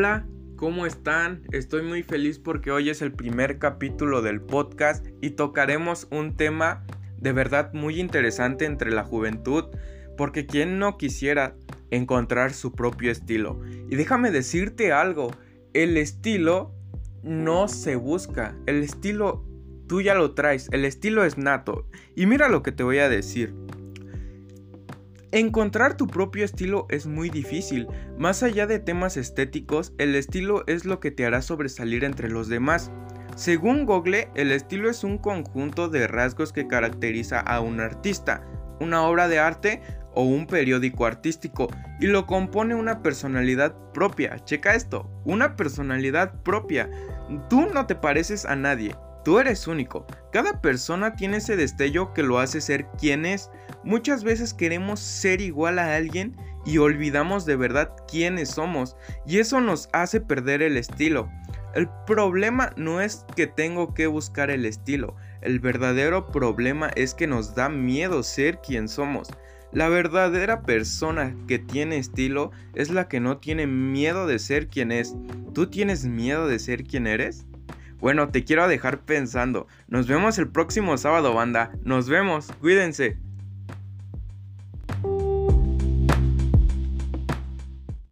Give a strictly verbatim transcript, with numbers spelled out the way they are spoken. Hola, ¿cómo están? Estoy muy feliz porque hoy es el primer capítulo del podcast y tocaremos un tema de verdad muy interesante entre la juventud, porque ¿quién no quisiera encontrar su propio estilo? Y déjame decirte algo, el estilo no se busca, el estilo tú ya lo traes, el estilo es nato. Y mira lo que te voy a decir. Encontrar tu propio estilo es muy difícil. Más allá de temas estéticos, el estilo es lo que te hará sobresalir entre los demás. Según Google, el estilo es un conjunto de rasgos que caracteriza a un artista, una obra de arte o un periódico artístico, y lo compone una personalidad propia. Checa esto, una personalidad propia. Tú no te pareces a nadie. Tú eres único. Cada persona tiene ese destello que lo hace ser quien es. Muchas veces queremos ser igual a alguien y olvidamos de verdad quiénes somos, y eso nos hace perder el estilo. El problema no es que tengo que buscar el estilo. El verdadero problema es que nos da miedo ser quien somos. La verdadera persona que tiene estilo es la que no tiene miedo de ser quien es. ¿Tú tienes miedo de ser quien eres? Bueno, te quiero dejar pensando. Nos vemos el próximo sábado, banda. Nos vemos. Cuídense.